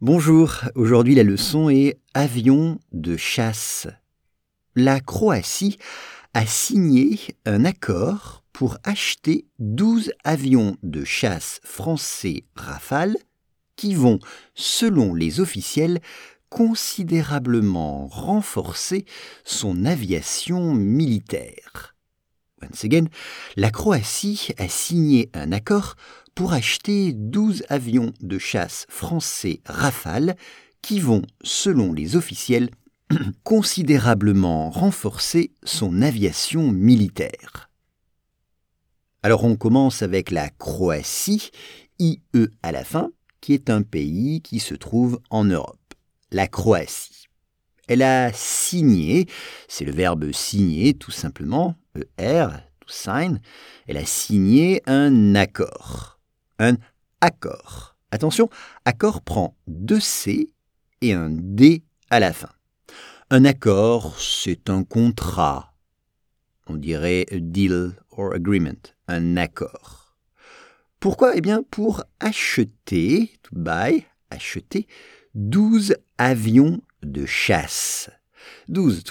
Bonjour, aujourd'hui la leçon est « Avions de chasse ». La Croatie a signé un accord pour acheter 12 avions de chasse français Rafale qui vont, selon les officiels, considérablement renforcer son aviation militaire. Once again, la Croatie a signé un accord pour acheter 12 avions de chasse français Rafale qui vont, selon les officiels, considérablement renforcer son aviation militaire. Alors on commence avec la Croatie, IE à la fin, qui est un pays qui se trouve en Europe. La Croatie. Elle a signé, c'est le verbe signer tout simplement, ER, to sign, elle a signé un accord. Un accord. Attention, accord prend deux C et un D à la fin. Un accord, c'est un contrat. On dirait a deal or agreement, un accord. Pourquoi ? Eh bien, pour acheter, to buy, acheter, 12 avions de chasse. 12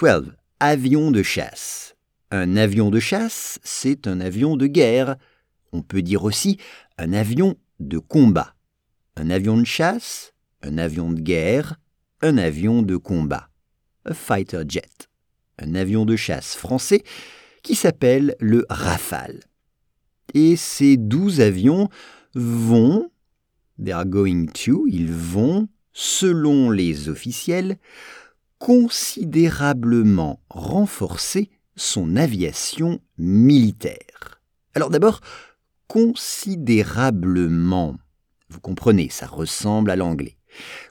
avions de chasse. Un avion de chasse, c'est un avion de guerre. On peut dire aussi un avion de combat, un avion de chasse, un avion de guerre, un avion de combat, a fighter jet, un avion de chasse français qui s'appelle le Rafale. Et ces 12 avions vont, they are going to, ils vont, selon les officiels, considérablement renforcer son aviation militaire. Alors d'abord, considérablement, vous comprenez, ça ressemble à l'anglais.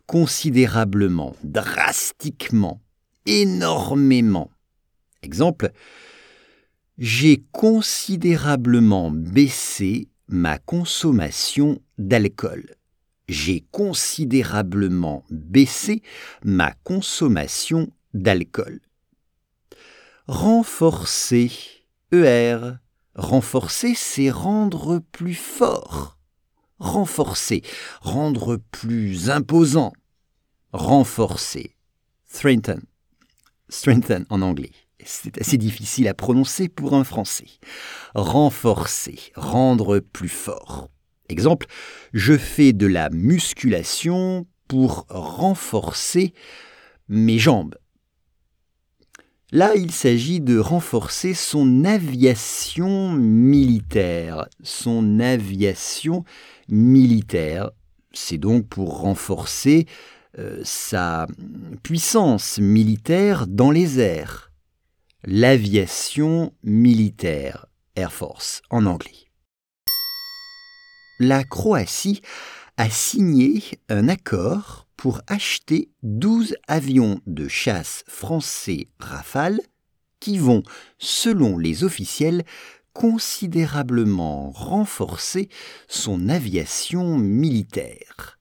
Considérablement, drastiquement, énormément. Exemple, j'ai considérablement baissé ma consommation d'alcool. J'ai considérablement baissé ma consommation d'alcool. Renforcer, ER. Renforcer, c'est rendre plus fort. Renforcer, rendre plus imposant. Renforcer, strengthen. Strengthen en anglais. C'est assez difficile à prononcer pour un français. Renforcer, rendre plus fort. Exemple, je fais de la musculation pour renforcer mes jambes. Là, il s'agit de renforcer son aviation militaire. Son aviation militaire, c'est donc pour renforcer sa puissance militaire dans les airs. L'aviation militaire, Air Force en anglais. La Croatie a signé un accord pour acheter 12 avions de chasse français Rafale qui vont, selon les officiels, considérablement renforcer son aviation militaire.